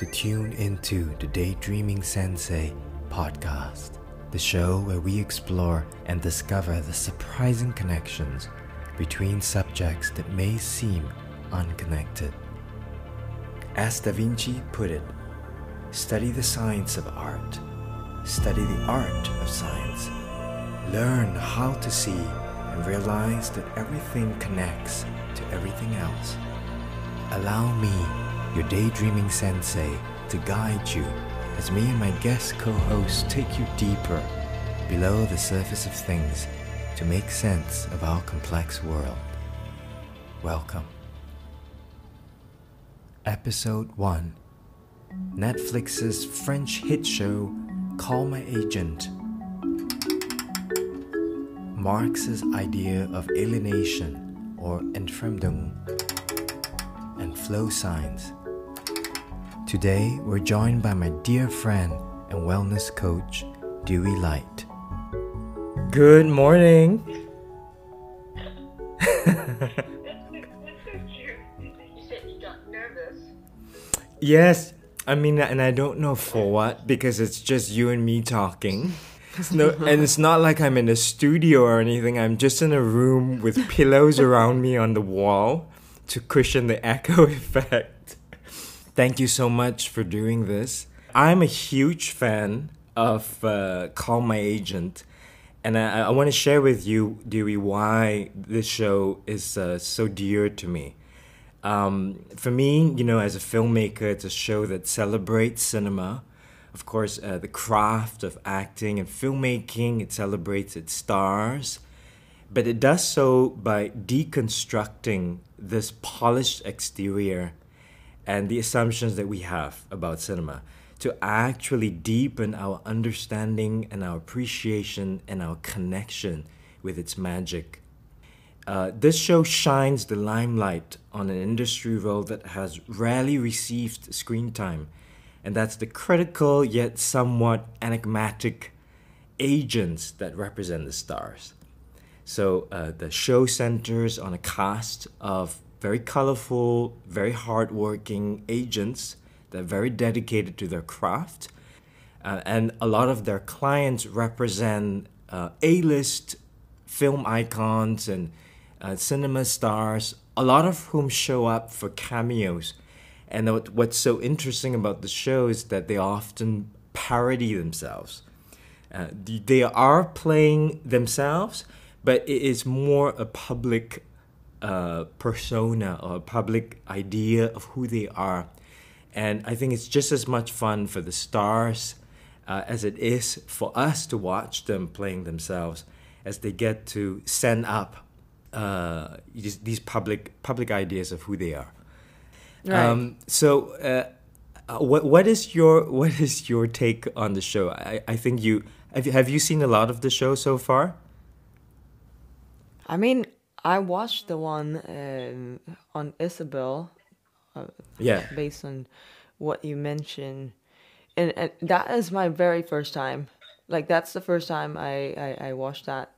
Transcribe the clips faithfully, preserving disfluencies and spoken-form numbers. to tune into the Daydreaming Sensei podcast, the show where we explore and discover the surprising connections between subjects that may seem unconnected. As Da Vinci put it, study the science of art, study the art of science, learn how to see and realize that everything connects to everything else. Allow me, your Daydreaming Sensei, to guide you as me and my guest co-hosts take you deeper below the surface of things to make sense of our complex world. Welcome. Episode one. Netflix's French hit show Call My Agent Marx's idea of alienation, or entfremdung, and flow signs. Today, we're joined by my dear friend and wellness coach, Dewey Light. Good morning. You said you got nervous. Yes, I mean, and I don't know for what, because it's just you and me talking. It's no, and it's not like I'm in a studio or anything. I'm just in a room with pillows around me on the wall to cushion the echo effect. Thank you so much for doing this. I'm a huge fan of uh, Call My Agent, and I, I want to share with you, Dewey, why this show is uh, so dear to me. Um, for me, you know, as a filmmaker, it's a show that celebrates cinema. Of course, uh, the craft of acting and filmmaking, it celebrates its stars, but it does so by deconstructing this polished exterior and the assumptions that we have about cinema to actually deepen our understanding and our appreciation and our connection with its magic. Uh, this show shines the limelight on an industry role that has rarely received screen time. And that's the critical yet somewhat enigmatic agents that represent the stars. So uh, the show centers on a cast of very colorful, very hardworking agents that are very dedicated to their craft. Uh, and a lot of their clients represent uh, A-list film icons and uh, cinema stars, a lot of whom show up for cameos. And what's so interesting about the show is that they often parody themselves. Uh, they are playing themselves, but it is more a public uh, persona or a public idea of who they are. And I think it's just as much fun for the stars uh, as it is for us to watch them playing themselves as they get to send up uh, these public public ideas of who they are. Right. Um, so, uh, what what is your what is your take on the show? I, I think you have, you have you seen a lot of the show so far? I mean, I watched the one uh, on Isabelle, uh, yeah, based on what you mentioned, and, and that is my very first time. Like that's the first time I I, I watched that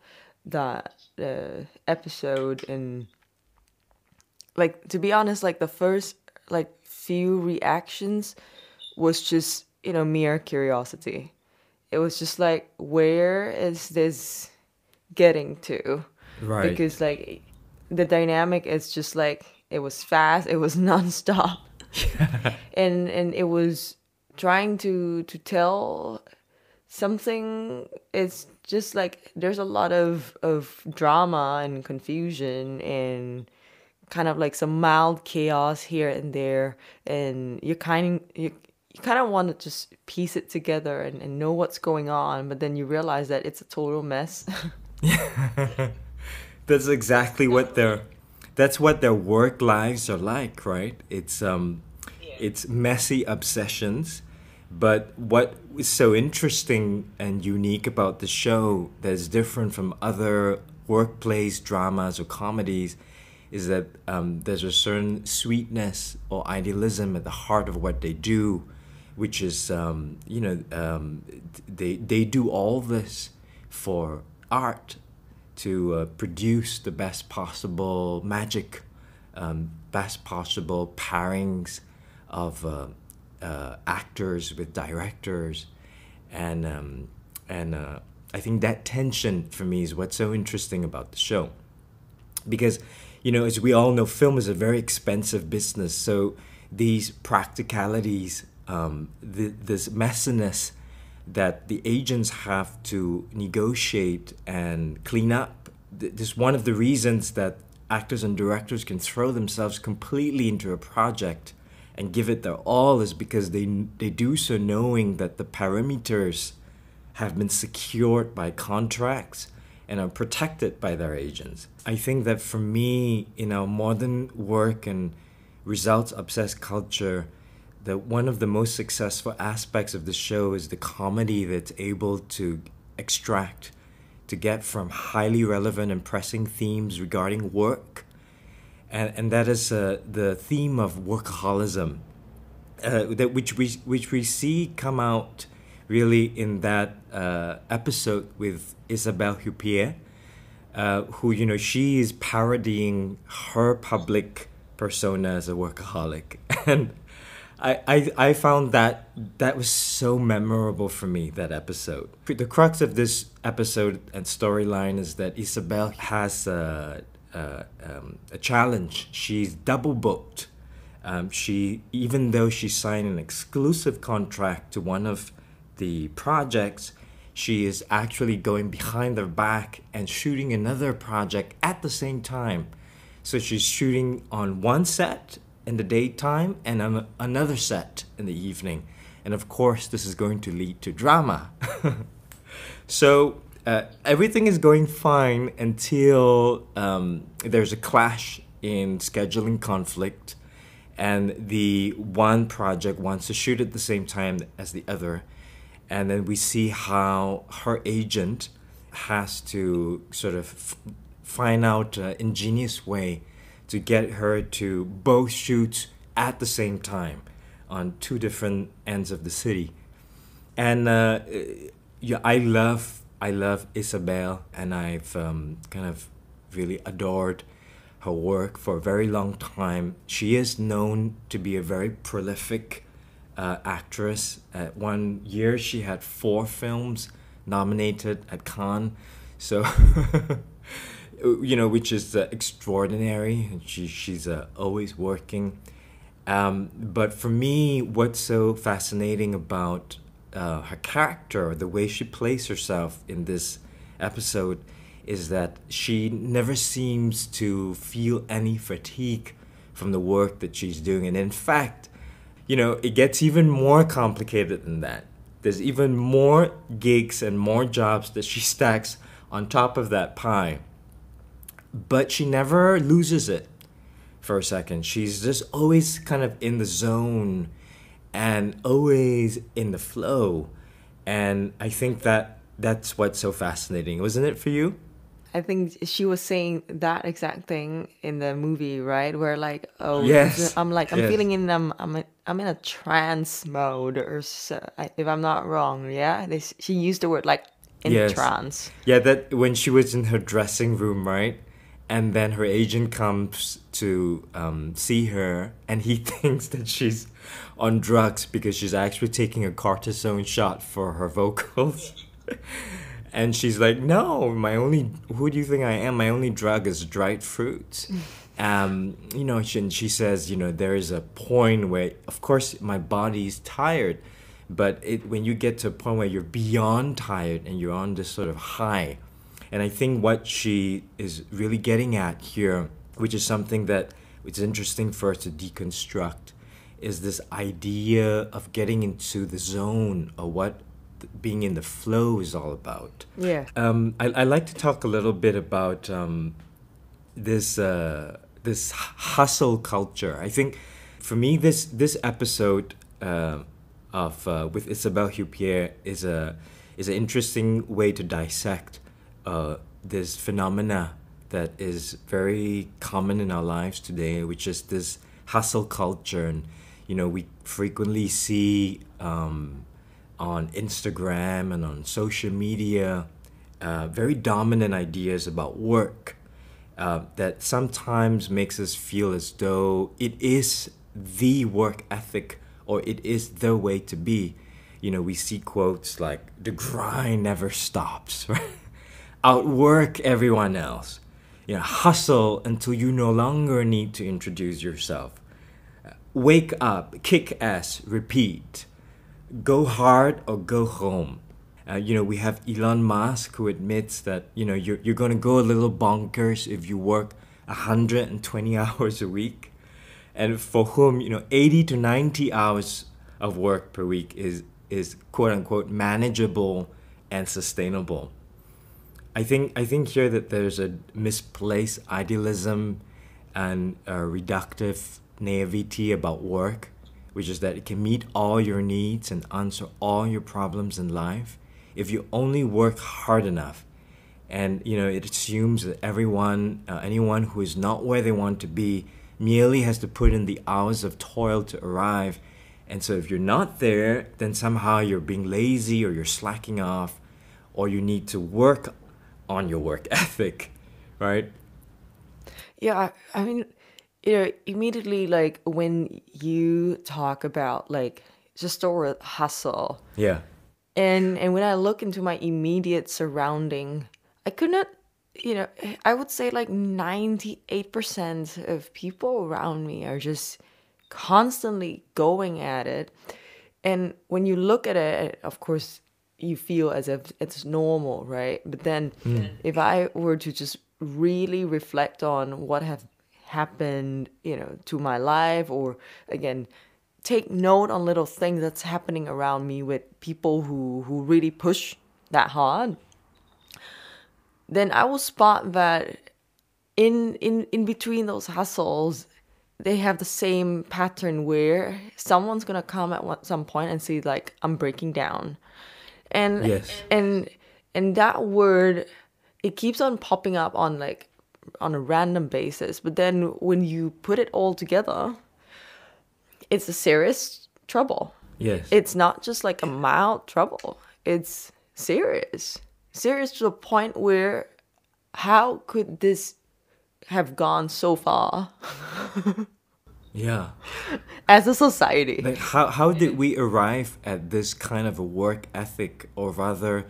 that uh, episode, and like to be honest, like the first. Like few reactions was just, you know, mere curiosity. It was just like, where is this getting to? Right. Because like the dynamic is just like, it was fast, it was nonstop. Yeah. And and it was trying to to tell something. It's just like there's a lot of of drama and confusion and kind of like some mild chaos here and there, and you kind of, you, you kind of want to just piece it together and, and know what's going on, but then you realize that it's a total mess. That's exactly what their that's what their work lives are like, right? It's um, yeah. It's messy obsessions, but what is so interesting and unique about the show that is different from other workplace dramas or comedies is that um, there's a certain sweetness or idealism at the heart of what they do, which is, um, you know, um, they they do all this for art to uh, produce the best possible magic, um, best possible pairings of uh, uh, actors, with directors, and um, and uh, I think that tension for me is what's so interesting about the show, because, you know, as we all know, film is a very expensive business. So these practicalities, um, the, this messiness that the agents have to negotiate and clean up, th- this is one of the reasons that actors and directors can throw themselves completely into a project and give it their all, is because they they do so knowing that the parameters have been secured by contracts and are protected by their agents. I think that for me, in our modern work and results-obsessed culture, that one of the most successful aspects of the show is the comedy that's able to extract, to get from highly relevant and pressing themes regarding work. And, and that is uh, the theme of workaholism, uh, that which we which we see come out really in that uh, episode with Isabelle Huppert, uh, who, you know, she is parodying her public persona as a workaholic, and I, I I found that that was so memorable for me, that episode. The crux of this episode and storyline is that Isabelle has Uh, Uh, um, a challenge. She's double booked. Um, she, even though she signed an exclusive contract to one of the projects, she is actually going behind their back and shooting another project at the same time. So she's shooting on one set in the daytime and on another set in the evening. And of course, this is going to lead to drama. So Uh, everything is going fine until um, there's a clash in scheduling conflict, and the one project wants to shoot at the same time as the other. And then we see how her agent has to sort of f- find out an ingenious way to get her to both shoot at the same time on two different ends of the city. And uh, yeah, I love I love Isabelle, and I've um, kind of really adored her work for a very long time. She is known to be a very prolific uh, actress. At one year, she had four films nominated at Cannes, so you know, which is uh, extraordinary. She she's uh, always working. Um, but for me, what's so fascinating about Uh, her character, the way she plays herself in this episode, is that she never seems to feel any fatigue from the work that she's doing. And in fact, you know, it gets even more complicated than that. There's even more gigs and more jobs that she stacks on top of that pie. But she never loses it for a second. She's just always kind of in the zone and always in the flow. And I think that that's what's so fascinating, wasn't it for you? I think she was saying that exact thing in the movie, right? Where like, oh, yes. I'm like, I'm yes. feeling in, I'm, I'm, I'm in a trance mode, or so, if I'm not wrong, yeah? They, she used the word like in yes. trance. Yeah, that when she was in her dressing room, right? And then her agent comes to um, see her, and he thinks that she's on drugs because she's actually taking a cortisone shot for her vocals. And she's like, no, my only, who do you think I am? My only drug is dried fruit. Um, you know, she, and she says, you know, there is a point where, of course, my body is tired, but it, when you get to a point where you're beyond tired and you're on this sort of high. And I think what she is really getting at here, which is something that it's interesting for us to deconstruct, is this idea of getting into the zone of what being in the flow is all about. Yeah. Um, I, I like to talk a little bit about um, this uh, this hustle culture. I think for me, this this episode uh, of uh, with Isabelle Huppert is a is an interesting way to dissect Uh, this phenomena that is very common in our lives today, which is this hustle culture. And, you know, we frequently see um, on Instagram and on social media uh, very dominant ideas about work uh, that sometimes makes us feel as though it is the work ethic or it is the way to be. You know, we see quotes like, the grind never stops, right? Outwork everyone else. You know, hustle until you no longer need to introduce yourself. Wake up, kick ass, repeat. Go hard or go home. Uh, you know, we have Elon Musk who admits that, you know, you're, you're going to go a little bonkers if you work one hundred twenty hours a week. And for whom, you know, eighty to ninety hours of work per week is, is quote unquote manageable and sustainable. I think I think here that there's a misplaced idealism and a reductive naivety about work, which is that it can meet all your needs and answer all your problems in life if you only work hard enough. And you know, it assumes that everyone, uh, anyone who is not where they want to be, merely has to put in the hours of toil to arrive. And so if you're not there, then somehow you're being lazy or you're slacking off, or you need to work on your work ethic, right? Yeah, I mean, you know, immediately, like, when you talk about, like, just the word hustle. Yeah. And and when I look into my immediate surrounding, I could not, you know, I would say, like, ninety-eight percent of people around me are just constantly going at it. And when you look at it, of course, you feel as if it's normal, right? But then mm. if I were to just really reflect on what have happened, you know, to my life, or again, take note on little things that's happening around me with people who, who really push that hard, then I will spot that in, in, in between those hustles, they have the same pattern where someone's going to come at one, some point and say, like, I'm breaking down. And yes. and and that word, it keeps on popping up on like on a random basis. But then when you put it all together, it's a serious trouble. Yes, it's not just like a mild trouble. It's serious, serious to the point where how could this have gone so far? Yeah. As a society. Like how how did we arrive at this kind of a work ethic, or rather,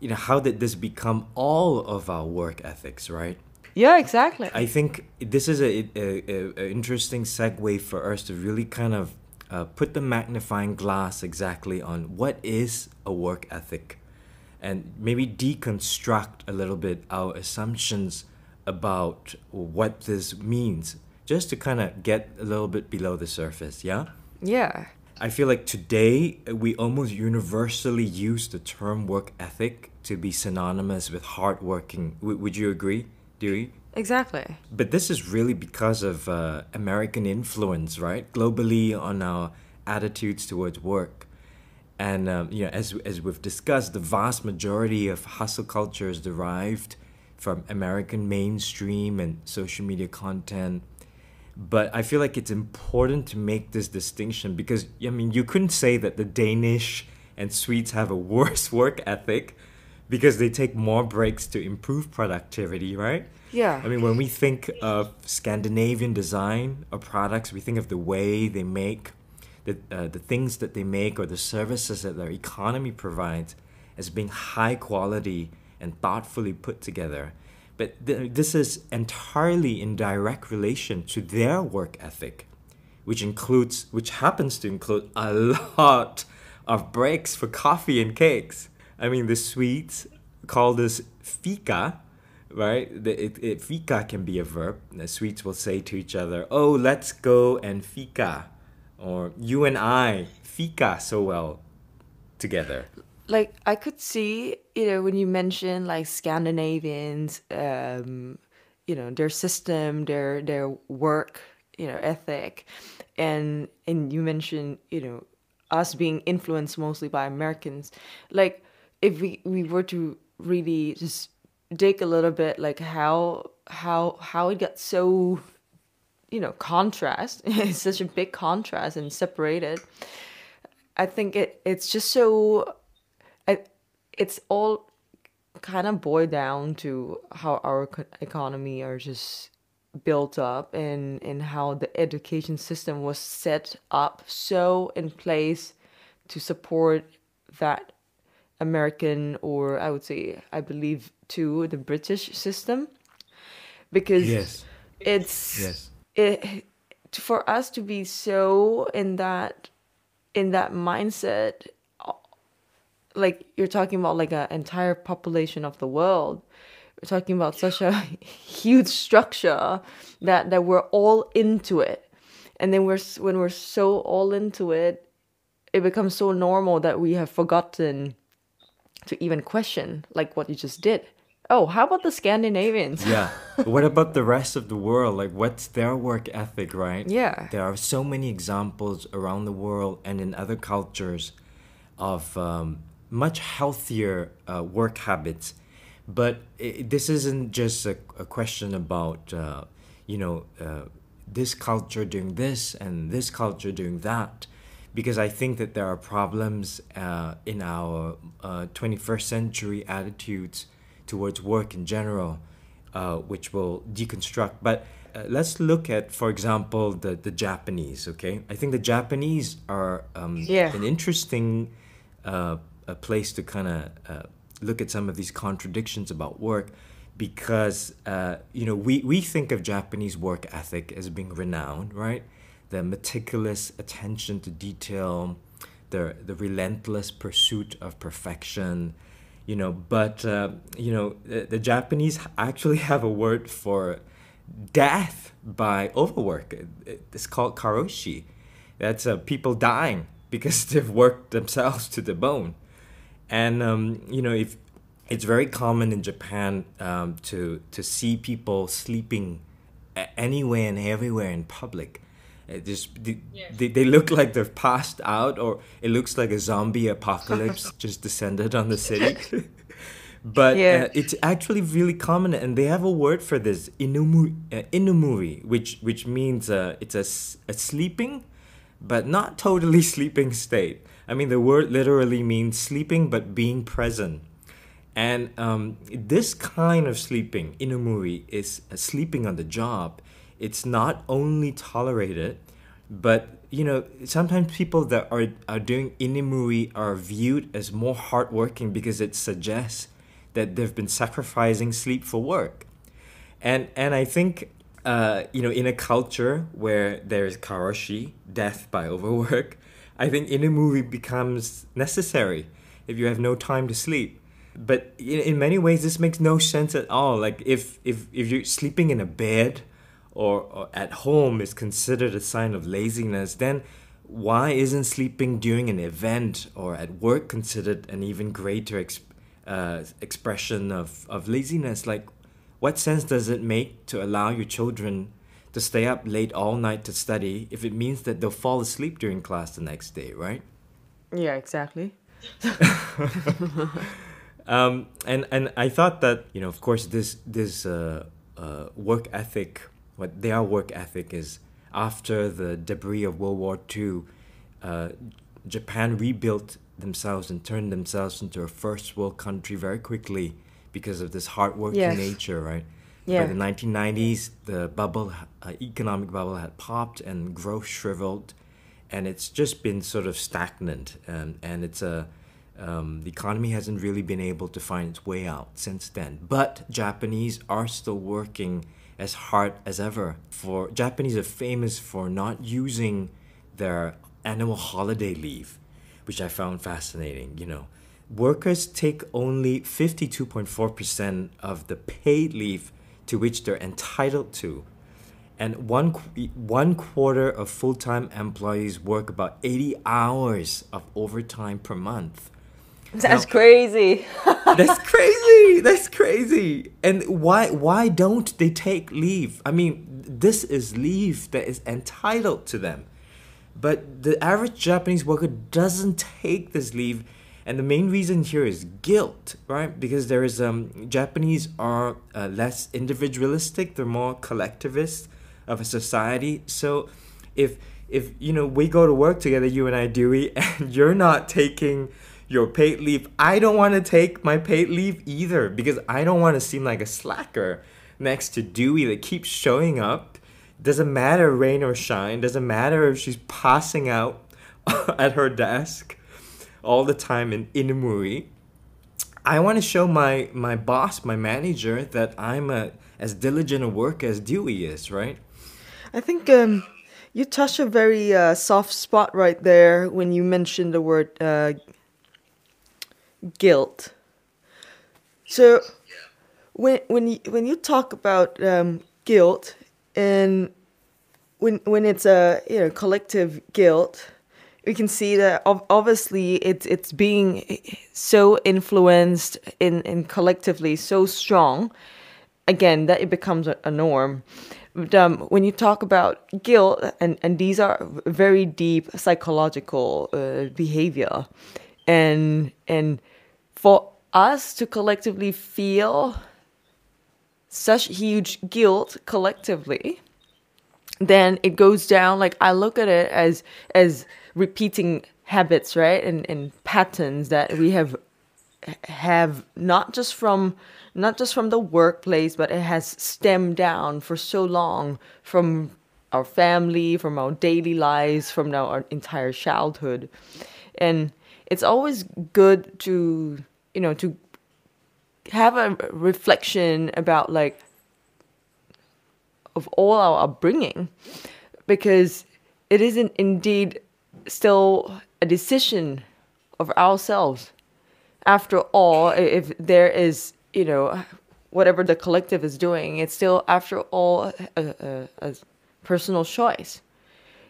you know, how did this become all of our work ethics, right? Yeah, exactly. I think this is a, a, a interesting segue for us to really kind of uh, put the magnifying glass exactly on what is a work ethic, and maybe deconstruct a little bit our assumptions about what this means, just to kind of get a little bit below the surface, yeah? Yeah. I feel like today we almost universally use the term work ethic to be synonymous with hardworking. W- would you agree, Dewey? Exactly. But this is really because of uh, American influence, right? Globally on our attitudes towards work. And um, you know, as as we've discussed, the vast majority of hustle culture is derived from American mainstream and social media content. But I feel like it's important to make this distinction because, I mean, you couldn't say that the Danish and Swedes have a worse work ethic because they take more breaks to improve productivity, right? Yeah. I mean, when we think of Scandinavian design or products, we think of the way they make, the, uh, the things that they make or the services that their economy provides as being high quality and thoughtfully put together. But th- this is entirely in direct relation to their work ethic, which includes, which happens to include a lot of breaks for coffee and cakes. I mean, the Swedes call this fika, right? The, it, it, fika can be a verb. The Swedes will say to each other, "Oh, let's go and fika," or "You and I fika so well together." Like, I could see, you know, when you mention, like, Scandinavians, um, you know, their system, their their work, you know, ethic. And and you mention, you know, us being influenced mostly by Americans. Like, if we, we were to really just dig a little bit, like, how, how, how it got so, you know, contrast. It's such a big contrast and separated. I think it it's just so... I, it's all kind of boiled down to how our co- economy are just built up and, and how the education system was set up so in place to support that American, or I would say, I believe, to the British system. Because yes. it's yes. It, for us to be so in that in that mindset, like you're talking about like an entire population of the world. We're talking about such a huge structure that, that we're all into it. And then we're when we're so all into it, it becomes so normal that we have forgotten to even question like what you just did. Oh, how about the Scandinavians? Yeah. What about the rest of the world? Like, what's their work ethic, right? Yeah. There are so many examples around the world and in other cultures of um, much healthier uh, work habits. But it, this isn't just a, a question about, uh, you know, uh, this culture doing this and this culture doing that. Because I think that there are problems uh, in our uh, twenty-first century attitudes towards work in general, uh, which we'll deconstruct. But uh, let's look at, for example, the, the Japanese, okay? I think the Japanese are um, yeah. an interesting uh, a place to kind of... Uh, look at some of these contradictions about work, because uh, you know we, we think of Japanese work ethic as being renowned, right? The meticulous attention to detail, the the relentless pursuit of perfection, you know. But uh, you know the, the Japanese actually have a word for death by overwork. It's called karoshi. That's uh, people dying because they've worked themselves to the bone. And, um, you know, if it's very common in Japan um, to to see people sleeping anywhere and everywhere in public. It just, they, yeah. they, they look like they've passed out, or it looks like a zombie apocalypse just descended on the city. But yeah. uh, it's actually really common, and they have a word for this, inemuri, uh, inemuri which, which means uh, it's a, a sleeping but not totally sleeping state. I mean, the word literally means sleeping but being present. And um, this kind of sleeping, inemuri, is a sleeping on the job. It's not only tolerated, but, you know, sometimes people that are, are doing inemuri are viewed as more hardworking because it suggests that they've been sacrificing sleep for work. And, and I think, uh, you know, in a culture where there is karoshi, death by overwork, I think inemuri becomes necessary if you have no time to sleep. But in, in many ways, this makes no sense at all. Like if if, if you're sleeping in a bed or, or at home is considered a sign of laziness, then why isn't sleeping during an event or at work considered an even greater exp, uh, expression of, of laziness? Like, what sense does it make to allow your children to stay up late all night to study if it means that they'll fall asleep during class the next day, right? Yeah, exactly. um, and and I thought that, you know, of course, this this uh, uh, work ethic, what their work ethic is, after the debris of World War Two, uh, Japan rebuilt themselves and turned themselves into a first world country very quickly because of this hardworking yes. nature, right? Yeah. By the nineteen nineties, the bubble, uh, economic bubble had popped and growth shriveled, and it's just been sort of stagnant, and, and it's a, um, the economy hasn't really been able to find its way out since then. But Japanese are still working as hard as ever. For Japanese are famous for not using their annual holiday leave, which I found fascinating, you know. Workers take only fifty-two point four percent of the paid leave to which they're entitled to. And one one quarter of full-time employees work about eighty hours of overtime per month. That's now, crazy. That's crazy. That's crazy. And why why don't they take leave? I mean, this is leave that is entitled to them. But the average Japanese worker doesn't take this leave. And the main reason here is guilt, right? Because there is, um, Japanese are uh, less individualistic, they're more collectivist of a society. So if, if you know, we go to work together, you and I, Dewey, and you're not taking your paid leave, I don't want to take my paid leave either because I don't want to seem like a slacker. next to Dewey that keeps showing up. Doesn't matter rain or shine. Doesn't matter if she's passing out at her desk all the time in inemuri. I want to show my, my boss, my manager, that I'm a, as diligent a worker as Dewey is, right? I think um, you touch a very uh, soft spot right there when you mention the word uh, guilt. So when when you, when you talk about um, guilt, and when when it's a you know collective guilt, we can see that obviously it's it's being so influenced in, in collectively so strong, again, that it becomes a, a norm. But um, when you talk about guilt, and, and these are very deep psychological uh, behavior, and and for us to collectively feel such huge guilt collectively, then it goes down. Like I look at it as as repeating habits, right, and and patterns that we have have not just from not just from the workplace, but it has stemmed down for so long from our family, from our daily lives, from our entire childhood. And it's always good to you know to have a reflection about like of all our upbringing, because it isn't indeed still a decision of ourselves. After all, if there is, you know, whatever the collective is doing, it's still, after all, a, a, a personal choice.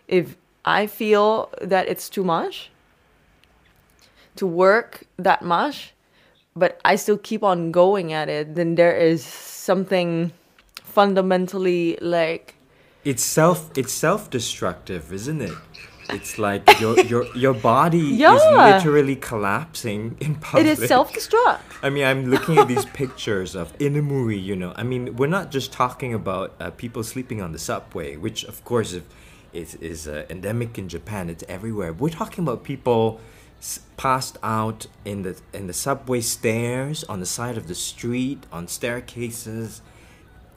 If I feel that it's too much to work that much, but I still keep on going at it, then there is something fundamentally like... It's self, it's self-destructive, isn't it? It's like your your your body yeah. is literally collapsing in public. It is self-destruct. I mean, I'm looking at these pictures of inemuri, you know. I mean, we're not just talking about uh, people sleeping on the subway, which, of course, if, is, is uh, endemic in Japan. It's everywhere. We're talking about people s- passed out in the, in the subway stairs, on the side of the street, on staircases.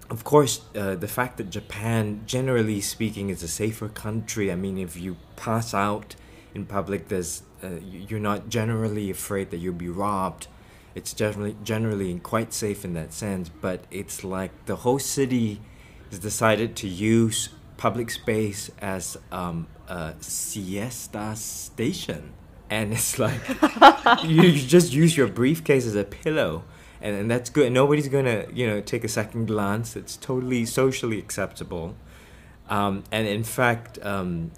Of course, uh, the fact that Japan, generally speaking, is a safer country. I mean, if you pass out in public, there's uh, you're not generally afraid that you'll be robbed. It's generally generally quite safe in that sense. But it's like the whole city has decided to use public space as um, a siesta station, and it's like you, you just use your briefcase as a pillow. And, and that's good. Nobody's gonna, you know, take a second glance. It's totally socially acceptable, um, and in fact, um,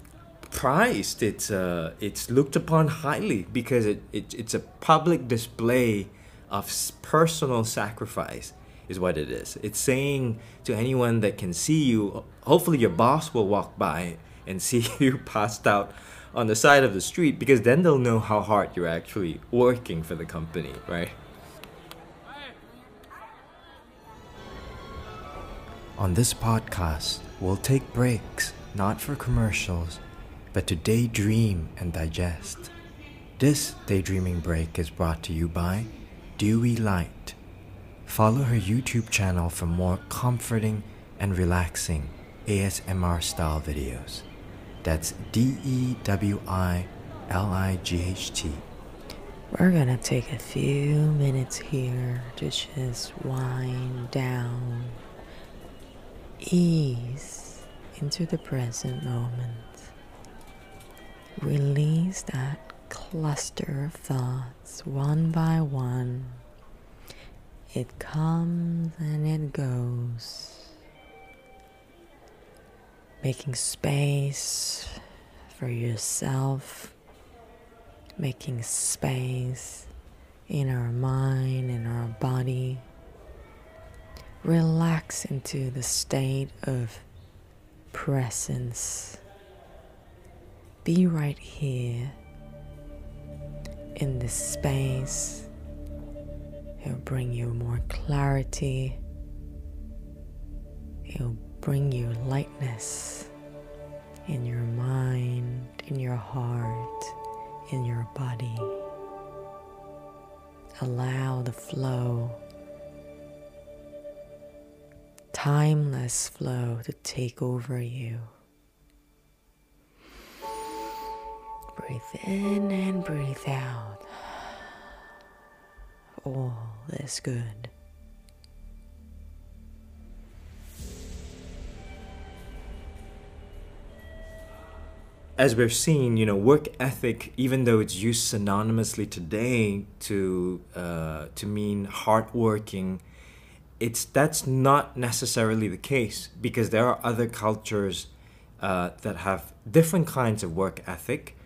prized. It's uh, it's looked upon highly because it, it it's a public display of personal sacrifice, is what it is. It's saying to anyone that can see you, hopefully your boss will walk by and see you passed out on the side of the street, because then they'll know how hard you're actually working for the company, right? On this podcast, we'll take breaks, not for commercials, but to daydream and digest. This daydreaming break is brought to you by Dewey Light. Follow her YouTube channel for more comforting and relaxing A S M R-style videos. That's D E W I L I G H T. We're gonna take a few minutes here to just wind down. Ease into the present moment. Release that cluster of thoughts one by one. It comes and it goes. Making space for yourself. Making space in our mind, in our body. Relax into the state of presence. Be right here in this space. It'll bring you more clarity. It'll bring you lightness in your mind, in your heart, in your body. Allow the flow. timeless flow to take over you. Breathe in and breathe out. All is good. As we're seeing, you know, work ethic, even though it's used synonymously today to uh, to mean hardworking, it's that's not necessarily the case, because there are other cultures uh, that have different kinds of work ethic,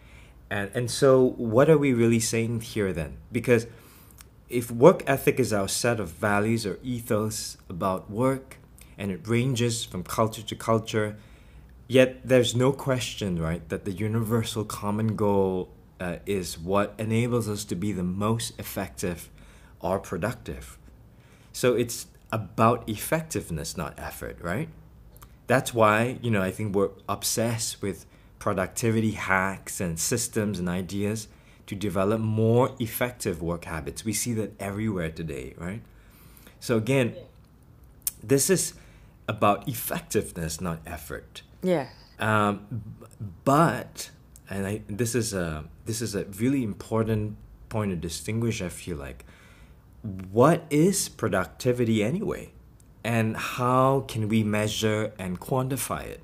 and and so what are we really saying here then? Because if work ethic is our set of values or ethos about work, and it ranges from culture to culture. Yet there's no question, right, that the universal common goal uh, is what enables us to be the most effective or productive. So it's about effectiveness, not effort, right? That's why, you know, I think we're obsessed with productivity hacks and systems and ideas to develop more effective work habits. We see that everywhere today, right? So again, this is about effectiveness, not effort. Yeah. Um, but, and I, this is a this is a really important point to distinguish, I feel like. What is productivity anyway? And how can we measure and quantify it?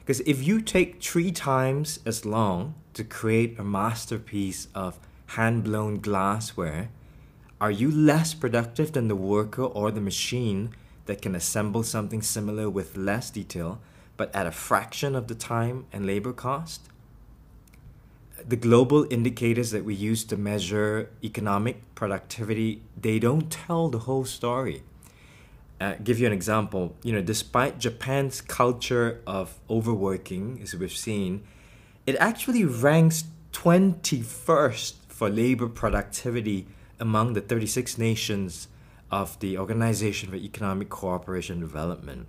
Because if you take three times as long to create a masterpiece of hand-blown glassware, are you less productive than the worker or the machine that can assemble something similar with less detail, but at a fraction of the time and labor cost? The global indicators that we use to measure economic productivity, they don't tell the whole story. Uh, give you an example. You know, despite Japan's culture of overworking, as we've seen, it actually ranks twenty-first for labor productivity among the thirty-six nations of the Organization for Economic Cooperation and Development.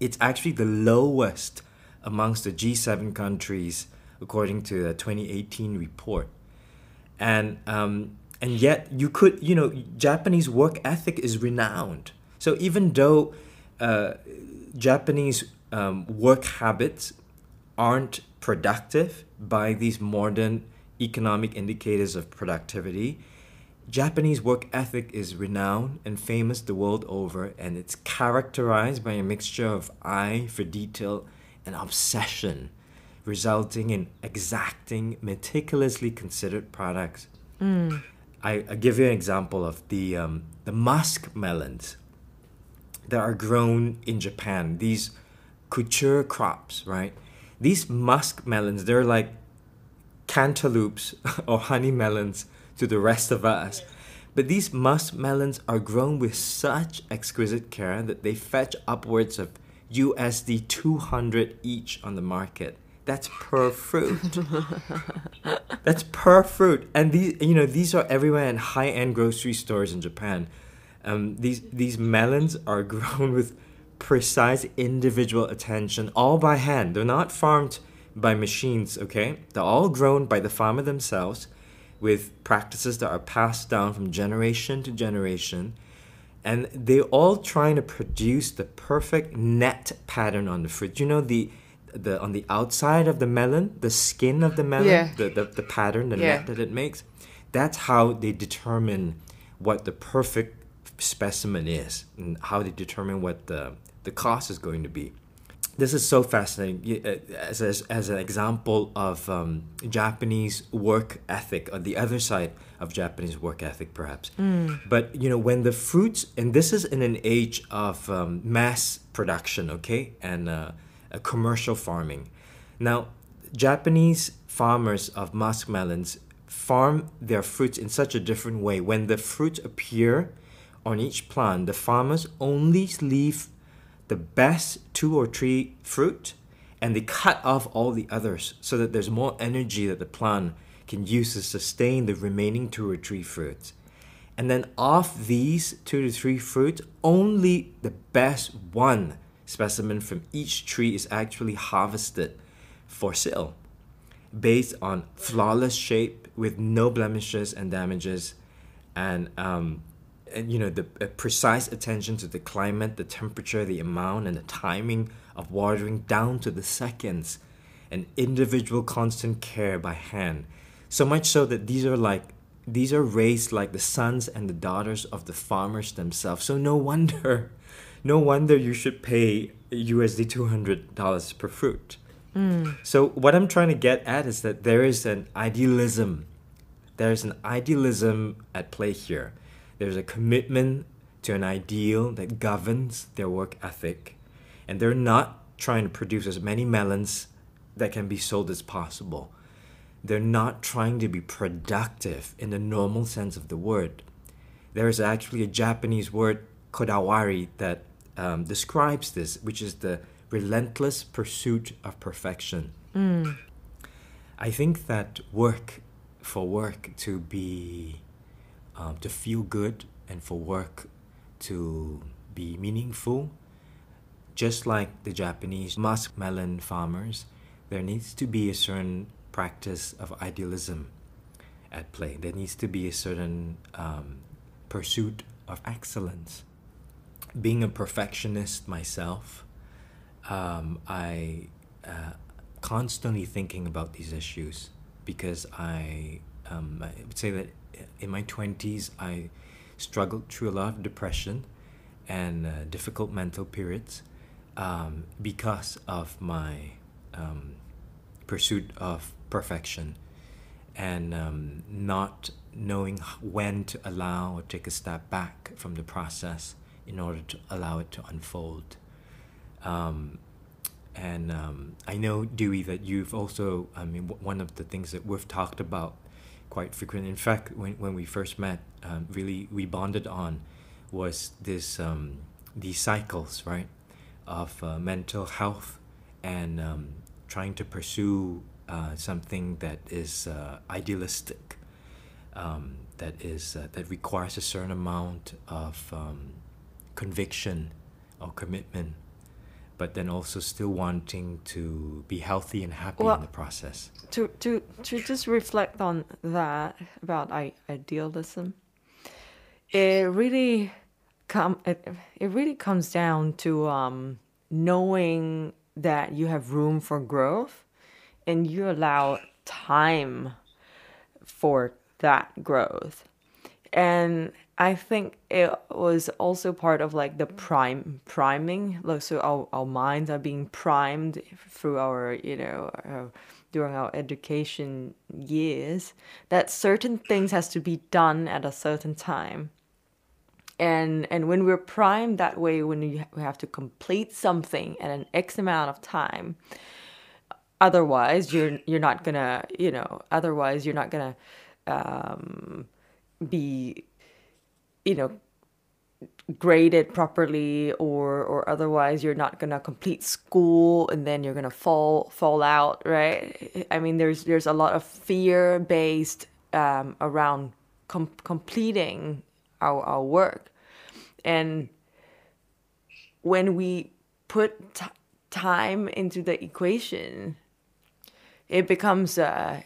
It's actually the lowest amongst the G seven countries, according to the twenty eighteen report. And um, and yet, you could, you know, Japanese work ethic is renowned. So even though uh, Japanese um, work habits aren't productive by these modern economic indicators of productivity, Japanese work ethic is renowned and famous the world over, and it's characterized by a mixture of eye for detail and obsession, resulting in exacting, meticulously considered products. Mm. I, I give you an example of the um, the musk melons that are grown in Japan. These couture crops, right? These musk melons, they're like cantaloupes or honey melons to the rest of us. But these musk melons are grown with such exquisite care that they fetch upwards of U S D two hundred each on the market. That's per fruit. That's per fruit. And these, you know, these are everywhere in high-end grocery stores in Japan. Um, these these melons are grown with precise individual attention, all by hand. They're not farmed by machines, okay? They're all grown by the farmer themselves, with practices that are passed down from generation to generation, and they're all trying to produce the perfect net pattern on the fruit. You know, the the on the outside of the melon, the skin of the melon, yeah. the, the, the pattern, the yeah. net that it makes, that's how they determine what the perfect specimen is and how they determine what the, the cost is going to be. This is so fascinating as, as, as an example of um, Japanese work ethic, or the other side of Japanese work ethic, perhaps. Mm. But, you know, when the fruits, and this is in an age of um, mass production, okay, and uh, uh, commercial farming. Now, Japanese farmers of musk melons farm their fruits in such a different way. When the fruits appear on each plant, the farmers only leave the best two or three fruit, and they cut off all the others so that there's more energy that the plant can use to sustain the remaining two or three fruits. And then off these two to three fruits, only the best one specimen from each tree is actually harvested for sale, based on flawless shape with no blemishes and damages. And um, you know, the precise attention to the climate, the temperature, the amount, and the timing of watering down to the seconds, and individual constant care by hand. So much so that these are like these are raised like the sons and the daughters of the farmers themselves. So no wonder, no wonder you should pay U S D two hundred dollars per fruit. Mm. So what I'm trying to get at is that there is an idealism. There is an idealism at play here. There's a commitment to an ideal that governs their work ethic, and they're not trying to produce as many melons that can be sold as possible. They're not trying to be productive in the normal sense of the word. There is actually a Japanese word, kodawari, that um, describes this, which is the relentless pursuit of perfection. Mm. I think that work, for work to be, um, to feel good, and for work to be meaningful, just like the Japanese muskmelon farmers, there needs to be a certain practice of idealism at play. There needs to be a certain um, pursuit of excellence. Being a perfectionist myself, um, I uh, constantly thinking about these issues, because I, um, I would say that in my twenties I struggled through a lot of depression and uh, difficult mental periods um, because of my um, pursuit of perfection, and um, not knowing when to allow or take a step back from the process in order to allow it to unfold. Um, and um, I know, Dewey, that you've also, I mean, w- one of the things that we've talked about quite frequently, in fact, when, when we first met, um, really we bonded on, was this um, these cycles, right, of uh, mental health and um, trying to pursue Uh, something that is uh, idealistic, um, that is uh, that requires a certain amount of um, conviction or commitment, but then also still wanting to be healthy and happy well, in the process. To to to just reflect on that about I- idealism, it really come it, it really comes down to um, knowing that you have room for growth. And you allow time for that growth. And I think it was also part of like the prime priming. Like, so our, our minds are being primed through our, you know, our, during our education years, that certain things has to be done at a certain time. And and when we're primed that way, when you we have to complete something at an X amount of time, Otherwise, you're you're not gonna you know. Otherwise, you're not gonna um, be you know graded properly, or or otherwise you're not gonna complete school, and then you're gonna fall fall out, right? I mean, there's there's a lot of fear based um, around com- completing our our work, and when we put t- time into the equation, it becomes uh,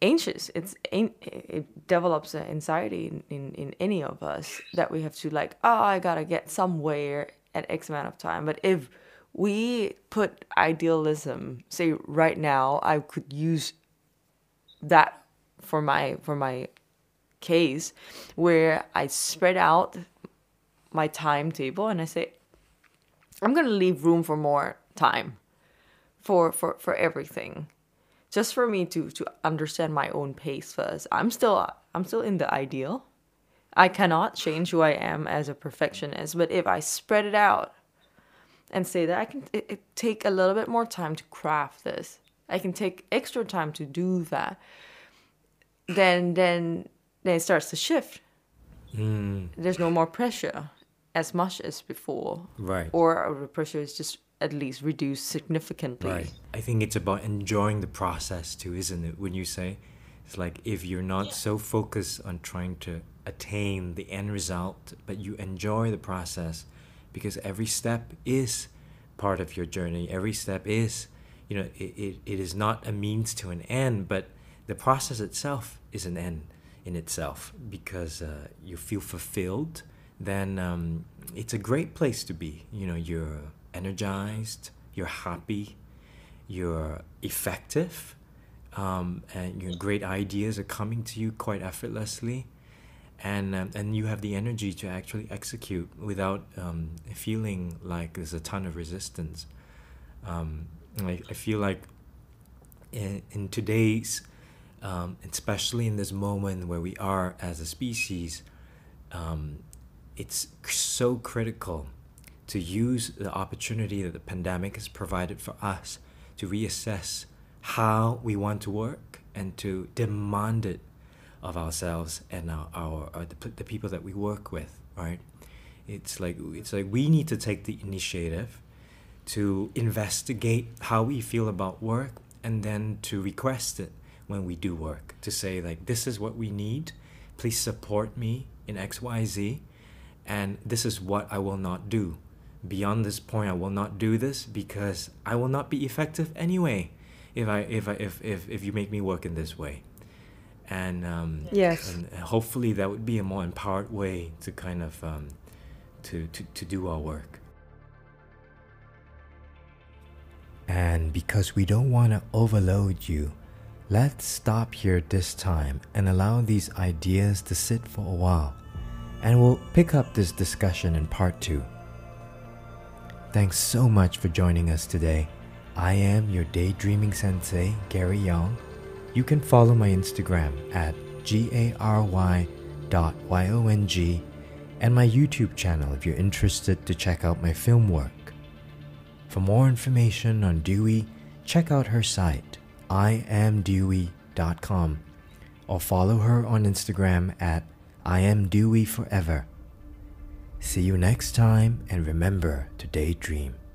anxious. It's it develops an anxiety in, in, in any of us that we have to like, oh, I gotta get somewhere at X amount of time. But if we put idealism, say right now, I could use that for my for my case where I spread out my timetable and I say, I'm gonna leave room for more time, for for, for everything, just for me to, to understand my own pace first. I'm still I'm still in the ideal. I cannot change who I am as a perfectionist, but if I spread it out, and say that I can it, it take a little bit more time to craft this, I can take extra time to do that. Then then then it starts to shift. Mm. There's no more pressure as much as before, right? Or our pressure is just at least reduced significantly. Right. I think it's about enjoying the process too, isn't it? Wouldn't you say? It's like if you're not yeah. so focused on trying to attain the end result, but you enjoy the process, because every step is part of your journey. Every step is, you know, it, it, it is not a means to an end, but the process itself is an end. in itself, because uh, you feel fulfilled, then um, it's a great place to be. You know, you're energized, you're happy, you're effective, um, and your great ideas are coming to you quite effortlessly, and um, and you have the energy to actually execute without um, feeling like there's a ton of resistance. Um, I, I feel like in, in today's, um, especially in this moment where we are as a species, um, it's so critical to use the opportunity that the pandemic has provided for us to reassess how we want to work and to demand it of ourselves and our, our, our the, the people that we work with, right? It's like, it's like we need to take the initiative to investigate how we feel about work, and then to request it when we do work, to say like, this is what we need, please support me in X Y Z, and this is what I will not do. Beyond this point, I will not do this because I will not be effective anyway if I if I if if, if you make me work in this way. And um yes. and hopefully that would be a more empowered way to kind of um to, to, to do our work. And because we don't want to overload you, let's stop here this time and allow these ideas to sit for a while. And we'll pick up this discussion in part two. Thanks so much for joining us today. I am your Daydreaming Sensei, Gary Young. You can follow my Instagram at gary dot young and my YouTube channel if you're interested to check out my film work. For more information on Dewey, check out her site, i am dewey dot com, or follow her on Instagram at I am Dewey Forever. See you next time, and remember to daydream.